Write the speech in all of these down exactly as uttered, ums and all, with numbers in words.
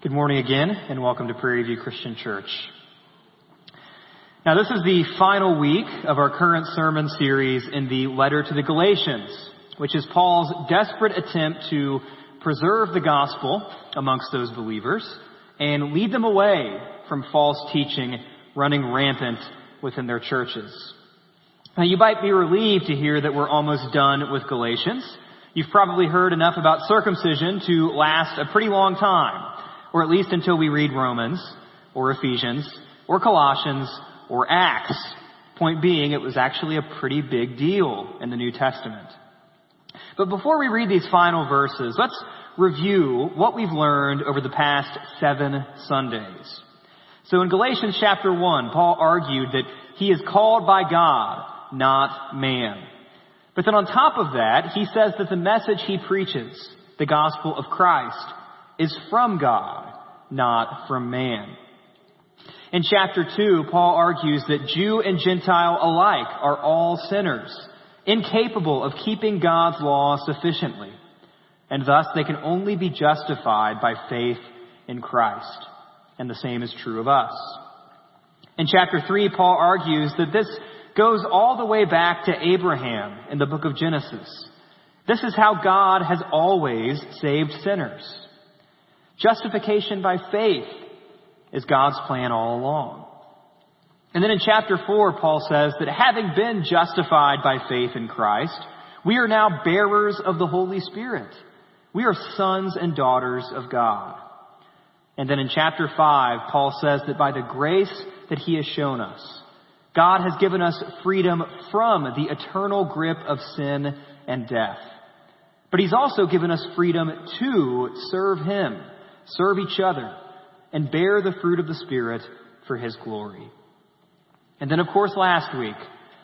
Good morning again, and welcome to Prairie View Christian Church. Now, this is the final week of our current sermon series in the letter to the Galatians, which is Paul's desperate attempt to preserve the gospel amongst those believers and lead them away from false teaching running rampant within their churches. Now, you might be relieved to hear that we're almost done with Galatians. You've probably heard enough about circumcision to last a pretty long time, or at least until we read Romans, or Ephesians, or Colossians, or Acts. Point being, it was actually a pretty big deal in the New Testament. But before we read these final verses, let's review what we've learned over the past seven Sundays. So in Galatians chapter one, Paul argued that he is called by God, not man. But then on top of that, he says that the message he preaches, the gospel of Christ, is from God, not from man. In chapter two, Paul argues that Jew and Gentile alike are all sinners, incapable of keeping God's law sufficiently, and thus they can only be justified by faith in Christ. And the same is true of us. In chapter three, Paul argues that this goes all the way back to Abraham in the book of Genesis. This is how God has always saved sinners. Justification by faith is God's plan all along. And then in chapter four, Paul says that having been justified by faith in Christ, we are now bearers of the Holy Spirit. We are sons and daughters of God. And then in chapter five, Paul says that by the grace that he has shown us, God has given us freedom from the eternal grip of sin and death. But he's also given us freedom to serve him, serve each other, and bear the fruit of the Spirit for his glory. And then, of course, last week,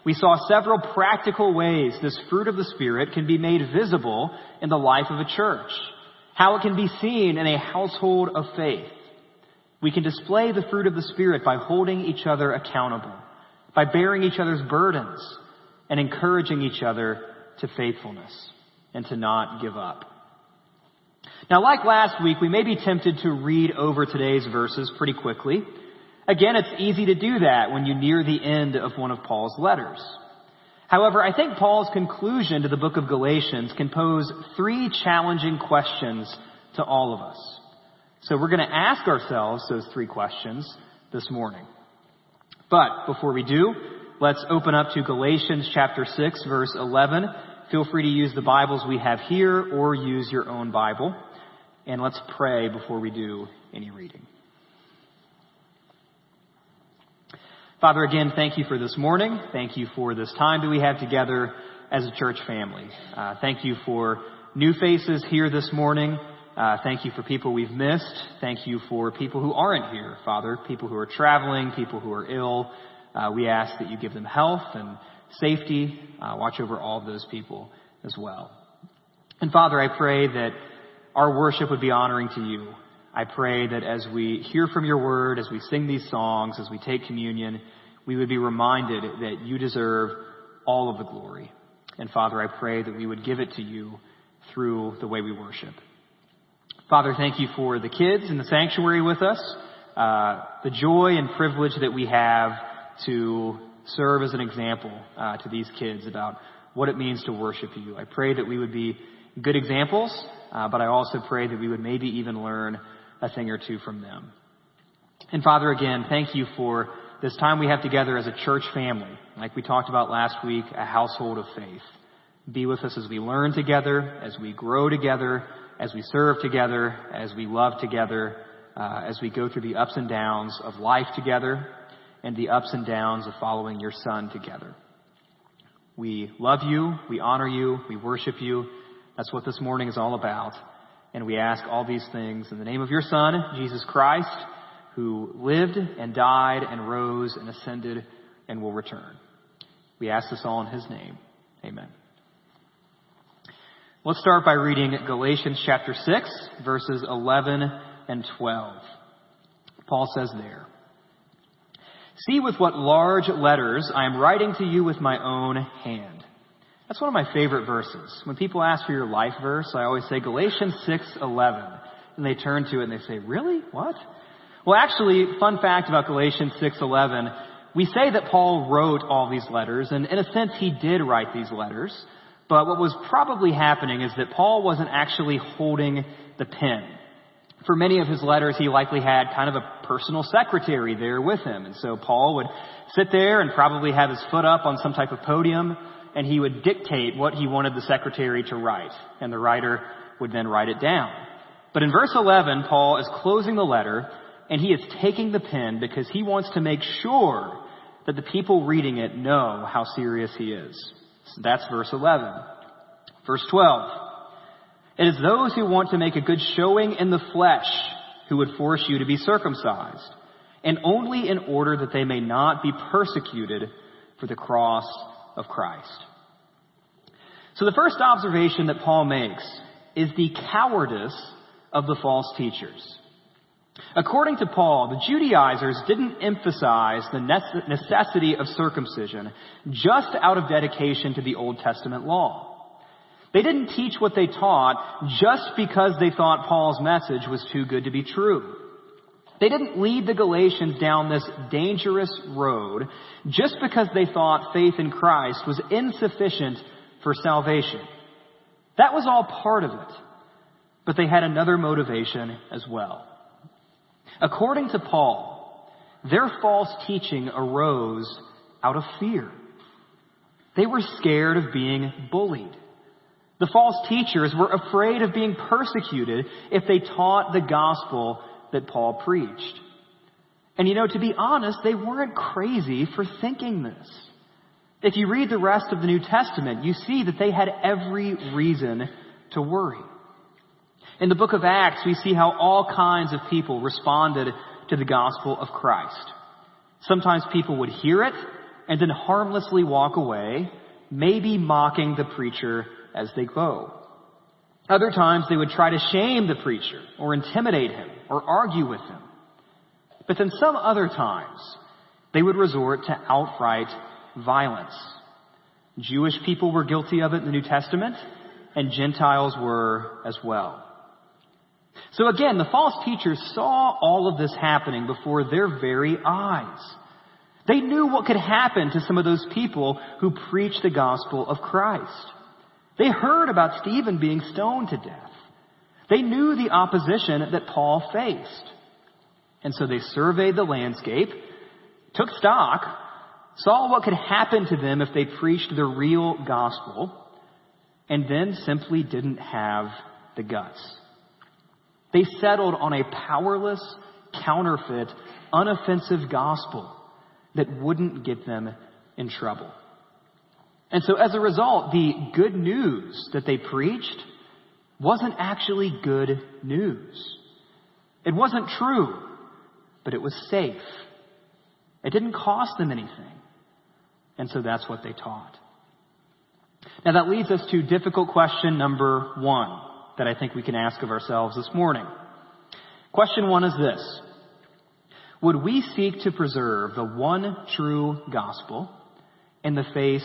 we saw several practical ways this fruit of the Spirit can be made visible in the life of a church, how it can be seen in a household of faith. We can display the fruit of the Spirit by holding each other accountable, by bearing each other's burdens, and encouraging each other to faithfulness and to not give up. Now, like last week, we may be tempted to read over today's verses pretty quickly. Again, it's easy to do that when you near the end of one of Paul's letters. However, I think Paul's conclusion to the book of Galatians can pose three challenging questions to all of us. So we're going to ask ourselves those three questions this morning. But before we do, let's open up to Galatians chapter six, verse eleven. Feel free to use the Bibles we have here or use your own Bible. And let's pray before we do any reading. Father, again, thank you for this morning. Thank you for this time that we have together as a church family. Uh, thank you for new faces here this morning. Uh, thank you for people we've missed. Thank you for people who aren't here, Father, people who are traveling, people who are ill. Uh, we ask that you give them health and safety. Uh, watch over all of those people as well. And Father, I pray that our worship would be honoring to you. I pray that as we hear from your word, as we sing these songs, as we take communion, we would be reminded that you deserve all of the glory. And Father, I pray that we would give it to you through the way we worship. Father, thank you for the kids in the sanctuary with us, uh, the joy and privilege that we have to serve as an example uh, to these kids about what it means to worship you. I pray that we would be good examples, uh, but I also pray that we would maybe even learn a thing or two from them. And Father, again, thank you for this time we have together as a church family, like we talked about last week, a household of faith. Be with us as we learn together, as we grow together, as we serve together, as we love together, uh, as we go through the ups and downs of life together, and the ups and downs of following your Son together. We love you, we honor you, we worship you. That's what this morning is all about. And we ask all these things in the name of your Son, Jesus Christ, who lived and died and rose and ascended and will return. We ask this all in his name. Amen. Let's start by reading Galatians chapter six, verses eleven and twelve. Paul says there, "See with what large letters I am writing to you with my own hand." That's one of my favorite verses. When people ask for your life verse, I always say Galatians six eleven. And they turn to it and they say, really? What? Well, actually, fun fact about Galatians six eleven, we say that Paul wrote all these letters, and in a sense, he did write these letters. But what was probably happening is that Paul wasn't actually holding the pen. For many of his letters, he likely had kind of a personal secretary there with him. And so Paul would sit there and probably have his foot up on some type of podium, and he would dictate what he wanted the secretary to write. And the writer would then write it down. But in verse eleven, Paul is closing the letter, and he is taking the pen because he wants to make sure that the people reading it know how serious he is. So that's verse eleven. Verse twelve. It is those who want to make a good showing in the flesh who would force you to be circumcised, and only in order that they may not be persecuted for the cross of Christ. So the first observation that Paul makes is the cowardice of the false teachers. According to Paul, the Judaizers didn't emphasize the necessity of circumcision just out of dedication to the Old Testament law. They didn't teach what they taught just because they thought Paul's message was too good to be true. They didn't lead the Galatians down this dangerous road just because they thought faith in Christ was insufficient for salvation. That was all part of it. But they had another motivation as well. According to Paul, their false teaching arose out of fear. They were scared of being bullied. The false teachers were afraid of being persecuted if they taught the gospel that Paul preached. And you know, to be honest, they weren't crazy for thinking this. If you read the rest of the New Testament, you see that they had every reason to worry. In the book of Acts, we see how all kinds of people responded to the gospel of Christ. Sometimes people would hear it and then harmlessly walk away, maybe mocking the preacher as they go. Other times they would try to shame the preacher or intimidate him or argue with him. But then some other times they would resort to outright violence. Jewish people were guilty of it in the New Testament, and Gentiles were as well. So again, the false teachers saw all of this happening before their very eyes. They knew what could happen to some of those people who preached the gospel of Christ. They heard about Stephen being stoned to death. They knew the opposition that Paul faced. And so they surveyed the landscape, took stock, saw what could happen to them if they preached the real gospel, and then simply didn't have the guts. They settled on a powerless, counterfeit, unoffensive gospel that wouldn't get them in trouble. And so as a result, the good news that they preached wasn't actually good news. It wasn't true, but it was safe. It didn't cost them anything. And so that's what they taught. Now that leads us to difficult question number one that I think we can ask of ourselves this morning. Question one is this: would we seek to preserve the one true gospel in the face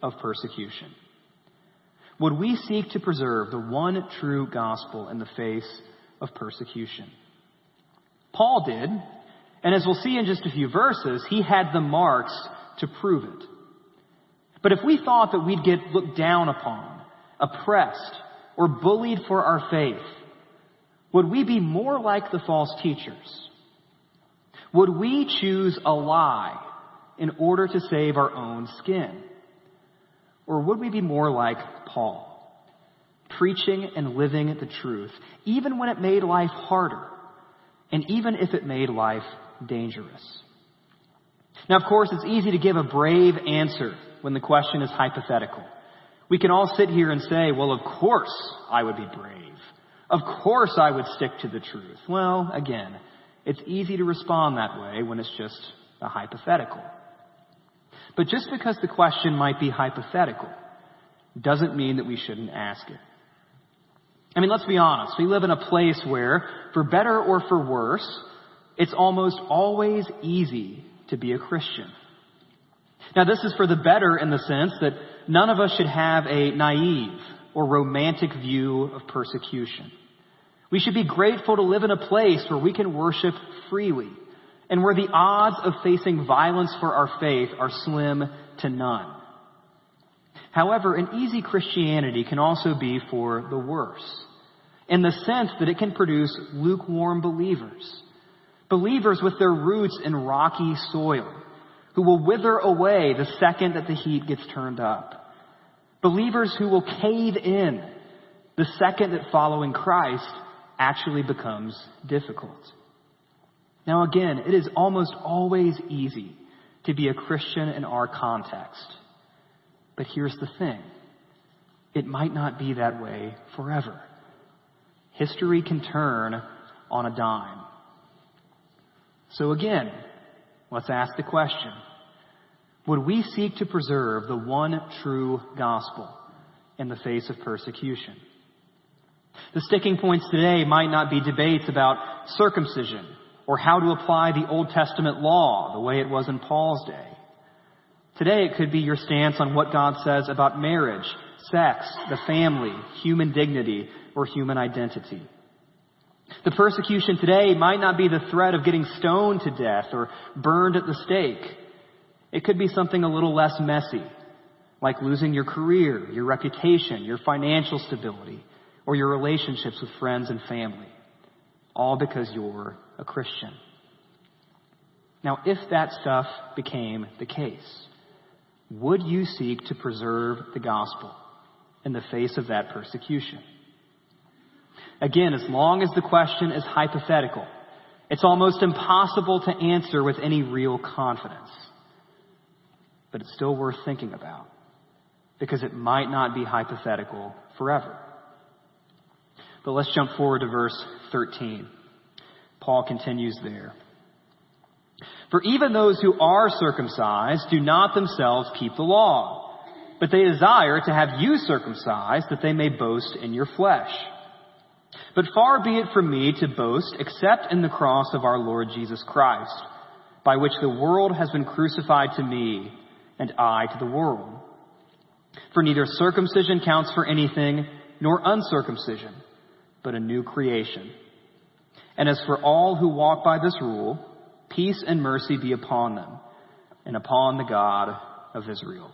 of persecution? Would we seek to preserve the one true gospel in the face of persecution? Paul did, and as we'll see in just a few verses, he had the marks to prove it. But if we thought that we'd get looked down upon, oppressed, or bullied for our faith, would we be more like the false teachers? Would we choose a lie in order to save our own skin? Or would we be more like Paul, preaching and living the truth, even when it made life harder, and even if it made life dangerous? Now, of course, it's easy to give a brave answer when the question is hypothetical. We can all sit here and say, well, of course I would be brave. Of course I would stick to the truth. Well, again, it's easy to respond that way when it's just a hypothetical. But just because the question might be hypothetical doesn't mean that we shouldn't ask it. I mean, let's be honest. We live in a place where, for better or for worse, it's almost always easy to be a Christian. Now, this is for the better in the sense that none of us should have a naive or romantic view of persecution. We should be grateful to live in a place where we can worship freely and where the odds of facing violence for our faith are slim to none. However, an easy Christianity can also be for the worse, in the sense that it can produce lukewarm believers, believers with their roots in rocky soil, who will wither away the second that the heat gets turned up, believers who will cave in the second that following Christ actually becomes difficult. Now again, it is almost always easy to be a Christian in our context. But here's the thing. It might not be that way forever. History can turn on a dime. So again, let's ask the question. Would we seek to preserve the one true gospel in the face of persecution? The sticking points today might not be debates about circumcision or how to apply the Old Testament law the way it was in Paul's day. Today it could be your stance on what God says about marriage, sex, the family, human dignity, or human identity. The persecution today might not be the threat of getting stoned to death or burned at the stake. It could be something a little less messy, like losing your career, your reputation, your financial stability, or your relationships with friends and family, all because you're a Christian. Now, if that stuff became the case, would you seek to preserve the gospel in the face of that persecution? Again, as long as the question is hypothetical, it's almost impossible to answer with any real confidence. But it's still worth thinking about, because it might not be hypothetical forever. But let's jump forward to verse thirteen. Paul continues there. For even those who are circumcised do not themselves keep the law, but they desire to have you circumcised, that they may boast in your flesh. But far be it from me to boast except in the cross of our Lord Jesus Christ, by which the world has been crucified to me, and I to the world. For neither circumcision counts for anything, nor uncircumcision, but a new creation. And as for all who walk by this rule, peace and mercy be upon them, and upon the God of Israel.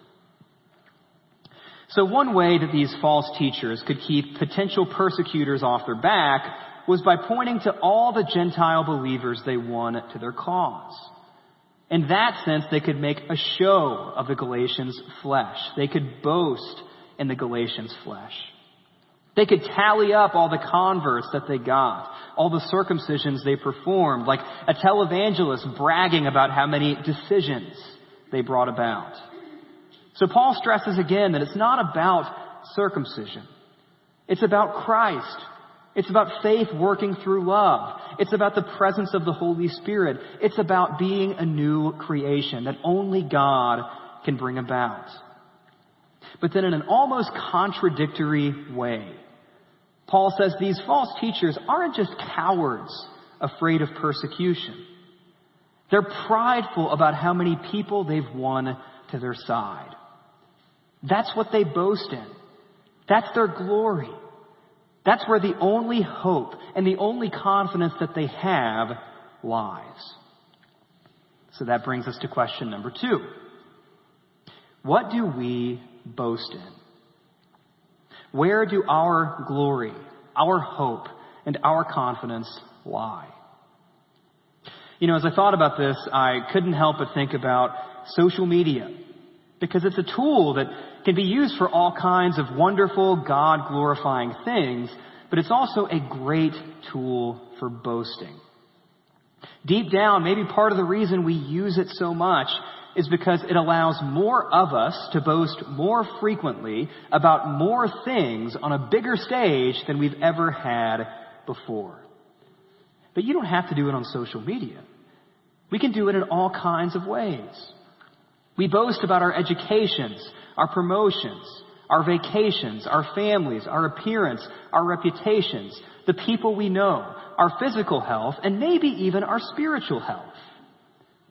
So one way that these false teachers could keep potential persecutors off their back was by pointing to all the Gentile believers they won to their cause. In that sense, they could make a show of the Galatians' flesh. They could boast in the Galatians' flesh. They could tally up all the converts that they got, all the circumcisions they performed, like a televangelist bragging about how many decisions they brought about. So Paul stresses again that it's not about circumcision. It's about Christ. It's about faith working through love. It's about the presence of the Holy Spirit. It's about being a new creation that only God can bring about. But then in an almost contradictory way, Paul says these false teachers aren't just cowards afraid of persecution. They're prideful about how many people they've won to their side. That's what they boast in. That's their glory. That's where the only hope and the only confidence that they have lies. So that brings us to question number two. What do we boast in? Where do our glory, our hope, and our confidence lie? You know, as I thought about this, I couldn't help but think about social media, because it's a tool that can be used for all kinds of wonderful, God-glorifying things, but it's also a great tool for boasting. Deep down, maybe part of the reason we use it so much is because it allows more of us to boast more frequently about more things on a bigger stage than we've ever had before. But you don't have to do it on social media. We can do it in all kinds of ways. We boast about our educations, our promotions, our vacations, our families, our appearance, our reputations, the people we know, our physical health, and maybe even our spiritual health.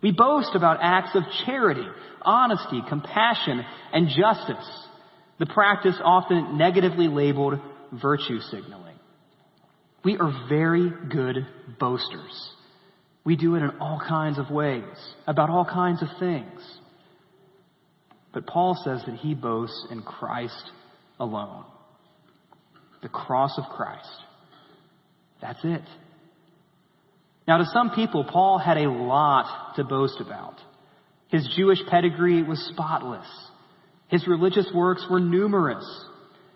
We boast about acts of charity, honesty, compassion, and justice, the practice often negatively labeled virtue signaling. We are very good boasters. We do it in all kinds of ways, about all kinds of things. But Paul says that he boasts in Christ alone. The cross of Christ. That's it. Now, to some people, Paul had a lot to boast about. His Jewish pedigree was spotless. His religious works were numerous.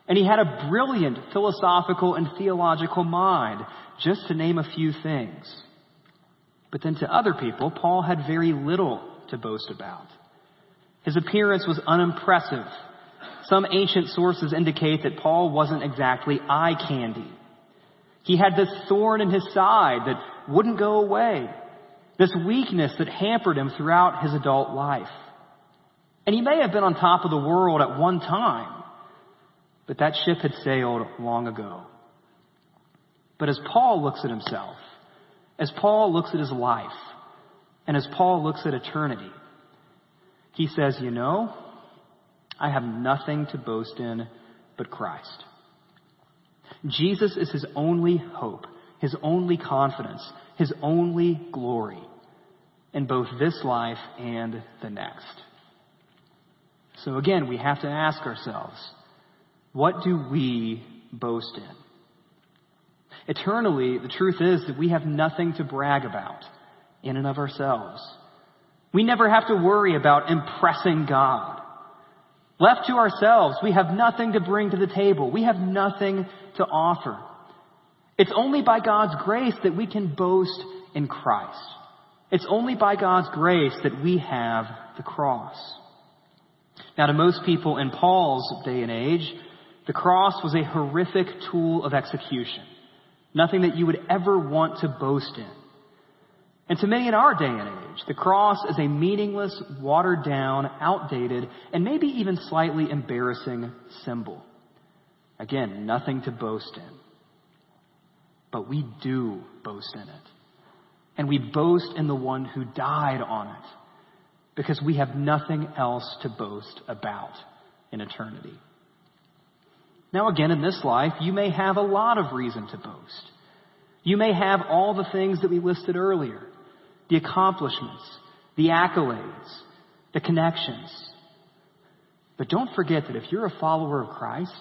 And he had a brilliant philosophical and theological mind, just to name a few things. But then to other people, Paul had very little to boast about. His appearance was unimpressive. Some ancient sources indicate that Paul wasn't exactly eye candy. He had this thorn in his side that wouldn't go away, this weakness that hampered him throughout his adult life. And he may have been on top of the world at one time, but that ship had sailed long ago. But as Paul looks at himself, as Paul looks at his life, and as Paul looks at eternity, he says, you know, I have nothing to boast in but Christ. Jesus is his only hope, his only confidence, his only glory in both this life and the next. So again, we have to ask ourselves, what do we boast in? Eternally, the truth is that we have nothing to brag about in and of ourselves. We never have to worry about impressing God. Left to ourselves, we have nothing to bring to the table. We have nothing to offer. It's only by God's grace that we can boast in Christ. It's only by God's grace that we have the cross. Now, to most people in Paul's day and age, the cross was a horrific tool of execution, nothing that you would ever want to boast in. And to many in our day and age, the cross is a meaningless, watered down, outdated, and maybe even slightly embarrassing symbol. Again, nothing to boast in. But we do boast in it. And we boast in the one who died on it, because we have nothing else to boast about in eternity. Now, again, in this life, you may have a lot of reason to boast. You may have all the things that we listed earlier, the accomplishments, the accolades, the connections. But don't forget that if you're a follower of Christ,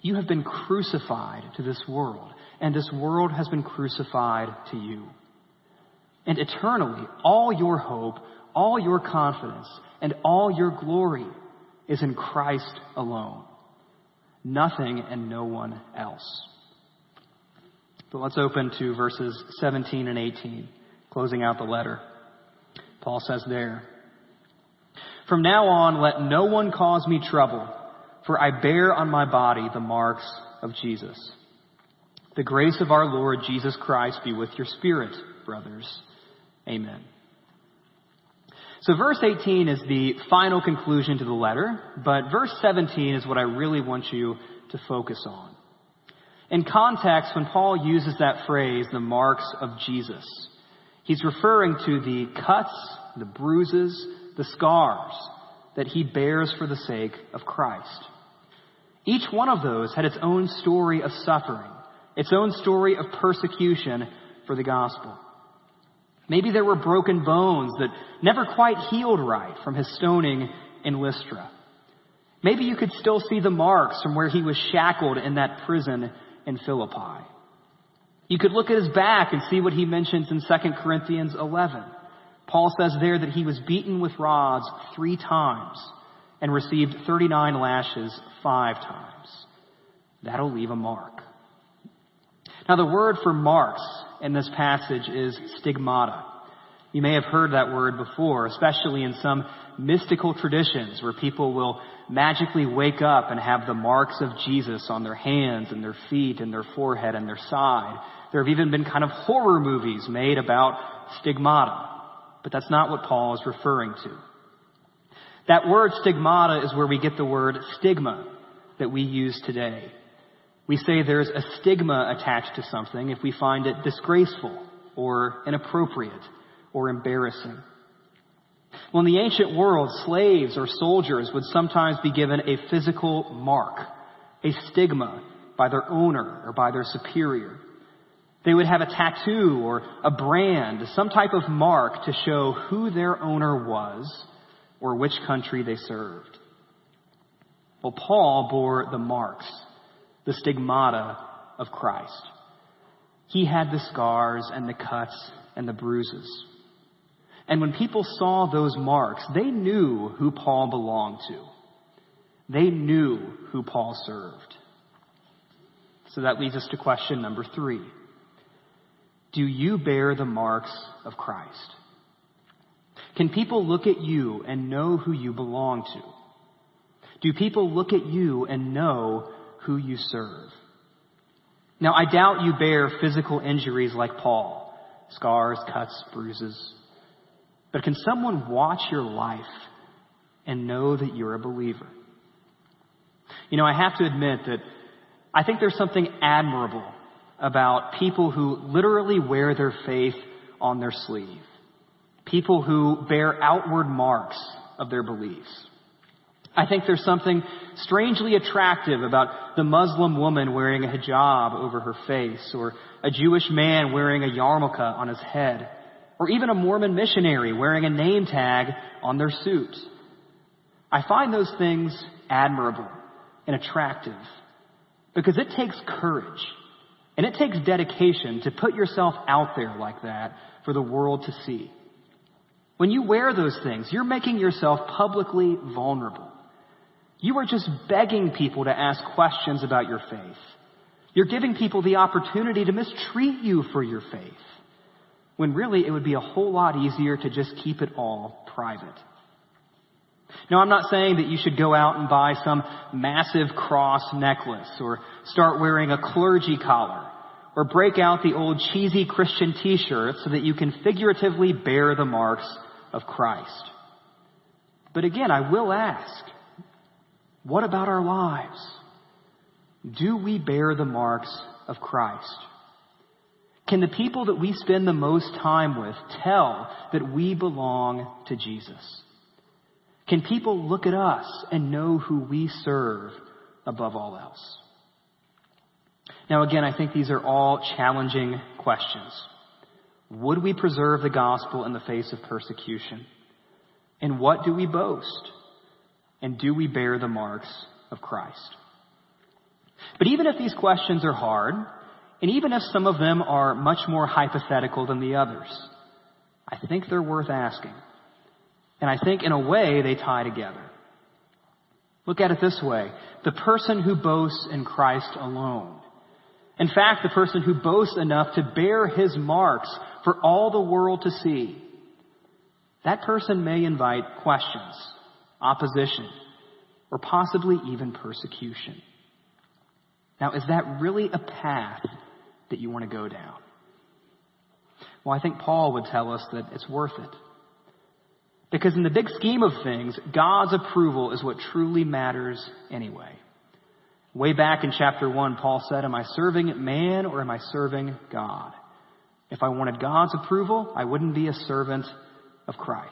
you have been crucified to this world, and this world has been crucified to you. And eternally, all your hope, all your confidence, and all your glory is in Christ alone. Nothing and no one else. But let's open to verses seventeen and eighteen, closing out the letter. Paul says there, "From now on, let no one cause me trouble, for I bear on my body the marks of Jesus. The grace of our Lord Jesus Christ be with your spirit, brothers. Amen." So verse eighteen is the final conclusion to the letter, but verse seventeen is what I really want you to focus on. In context, when Paul uses that phrase, the marks of Jesus, he's referring to the cuts, the bruises, the scars that he bears for the sake of Christ. Each one of those had its own story of suffering, its own story of persecution for the gospel. Maybe there were broken bones that never quite healed right from his stoning in Lystra. Maybe you could still see the marks from where he was shackled in that prison in Philippi. You could look at his back and see what he mentions in Second Corinthians eleven. Paul says there that he was beaten with rods three times and received thirty-nine lashes five times. That'll leave a mark. Now, the word for marks in this passage is stigmata. You may have heard that word before, especially in some mystical traditions where people will magically wake up and have the marks of Jesus on their hands and their feet and their forehead and their side. There have even been kind of horror movies made about stigmata, but that's not what Paul is referring to. That word stigmata is where we get the word stigma that we use today. We say there's a stigma attached to something if we find it disgraceful or inappropriate or embarrassing. Well, in the ancient world, slaves or soldiers would sometimes be given a physical mark, a stigma, by their owner or by their superior. They would have a tattoo or a brand, some type of mark to show who their owner was or which country they served. Well, Paul bore the marks, the stigmata of Christ. He had the scars and the cuts and the bruises. And when people saw those marks, they knew who Paul belonged to. They knew who Paul served. So that leads us to question number three. Do you bear the marks of Christ? Can people look at you and know who you belong to? Do people look at you and know who you serve? Now, I doubt you bear physical injuries like Paul, scars, cuts, bruises. But can someone watch your life and know that you're a believer? You know, I have to admit that I think there's something admirable about people who literally wear their faith on their sleeve, people who bear outward marks of their beliefs. I think there's something strangely attractive about the Muslim woman wearing a hijab over her face, or a Jewish man wearing a yarmulke on his head, or even a Mormon missionary wearing a name tag on their suit. I find those things admirable and attractive because it takes courage and it takes dedication to put yourself out there like that for the world to see. When you wear those things, you're making yourself publicly vulnerable. You are just begging people to ask questions about your faith. You're giving people the opportunity to mistreat you for your faith, when really it would be a whole lot easier to just keep it all private. Now, I'm not saying that you should go out and buy some massive cross necklace or start wearing a clergy collar or break out the old cheesy Christian t-shirt so that you can figuratively bear the marks of Christ. But again, I will ask, what about our lives? Do we bear the marks of Christ? Can the people that we spend the most time with tell that we belong to Jesus? Can people look at us and know who we serve above all else? Now, again, I think these are all challenging questions. Would we preserve the gospel in the face of persecution? And what do we boast? And do we bear the marks of Christ? But even if these questions are hard, and even if some of them are much more hypothetical than the others, I think they're worth asking. And I think in a way they tie together. Look at it this way. The person who boasts in Christ alone. In fact, the person who boasts enough to bear his marks for all the world to see. That person may invite questions, opposition, or possibly even persecution. Now, is that really a path that you want to go down? Well, I think Paul would tell us that it's worth it. Because in the big scheme of things, God's approval is what truly matters anyway. Way back in chapter one, Paul said, am I serving man or am I serving God? If I wanted God's approval, I wouldn't be a servant of Christ.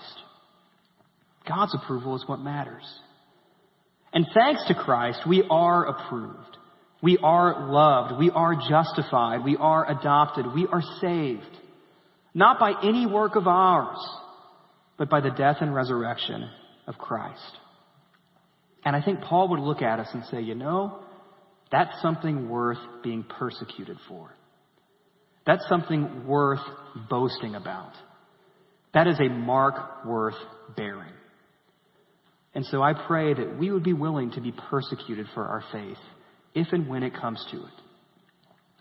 God's approval is what matters. And thanks to Christ, we are approved. We are loved. We are justified. We are adopted. We are saved. Not by any work of ours, but by the death and resurrection of Christ. And I think Paul would look at us and say, you know, that's something worth being persecuted for. That's something worth boasting about. That is a mark worth bearing. And so I pray that we would be willing to be persecuted for our faith, if and when it comes to it.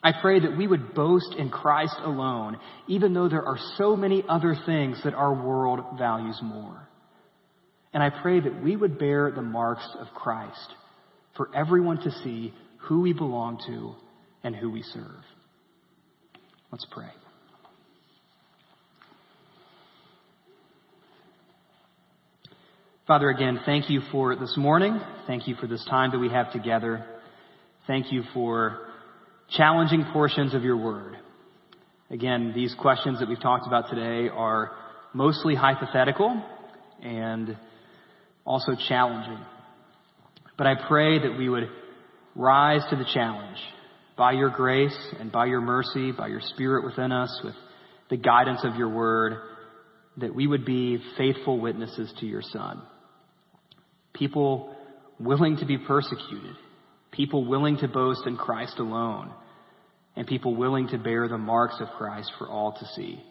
I pray that we would boast in Christ alone, even though there are so many other things that our world values more. And I pray that we would bear the marks of Christ for everyone to see who we belong to and who we serve. Let's pray. Father, again, thank you for this morning. Thank you for this time that we have together. Thank you for challenging portions of your word. Again, these questions that we've talked about today are mostly hypothetical and also challenging. But I pray that we would rise to the challenge by your grace and by your mercy, by your Spirit within us, with the guidance of your word, that we would be faithful witnesses to your Son. People willing to be persecuted, people willing to boast in Christ alone, and people willing to bear the marks of Christ for all to see.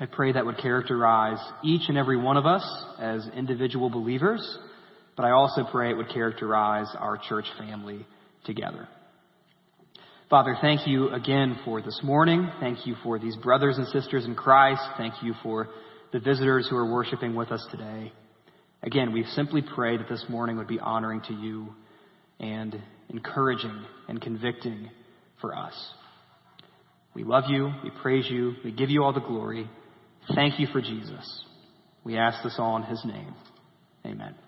I pray that would characterize each and every one of us as individual believers, but I also pray it would characterize our church family together. Father, thank you again for this morning. Thank you for these brothers and sisters in Christ. Thank you for the visitors who are worshiping with us today. Again, we simply pray that this morning would be honoring to you and encouraging and convicting for us. We love you. We praise you. We give you all the glory. Thank you for Jesus. We ask this all in his name. Amen.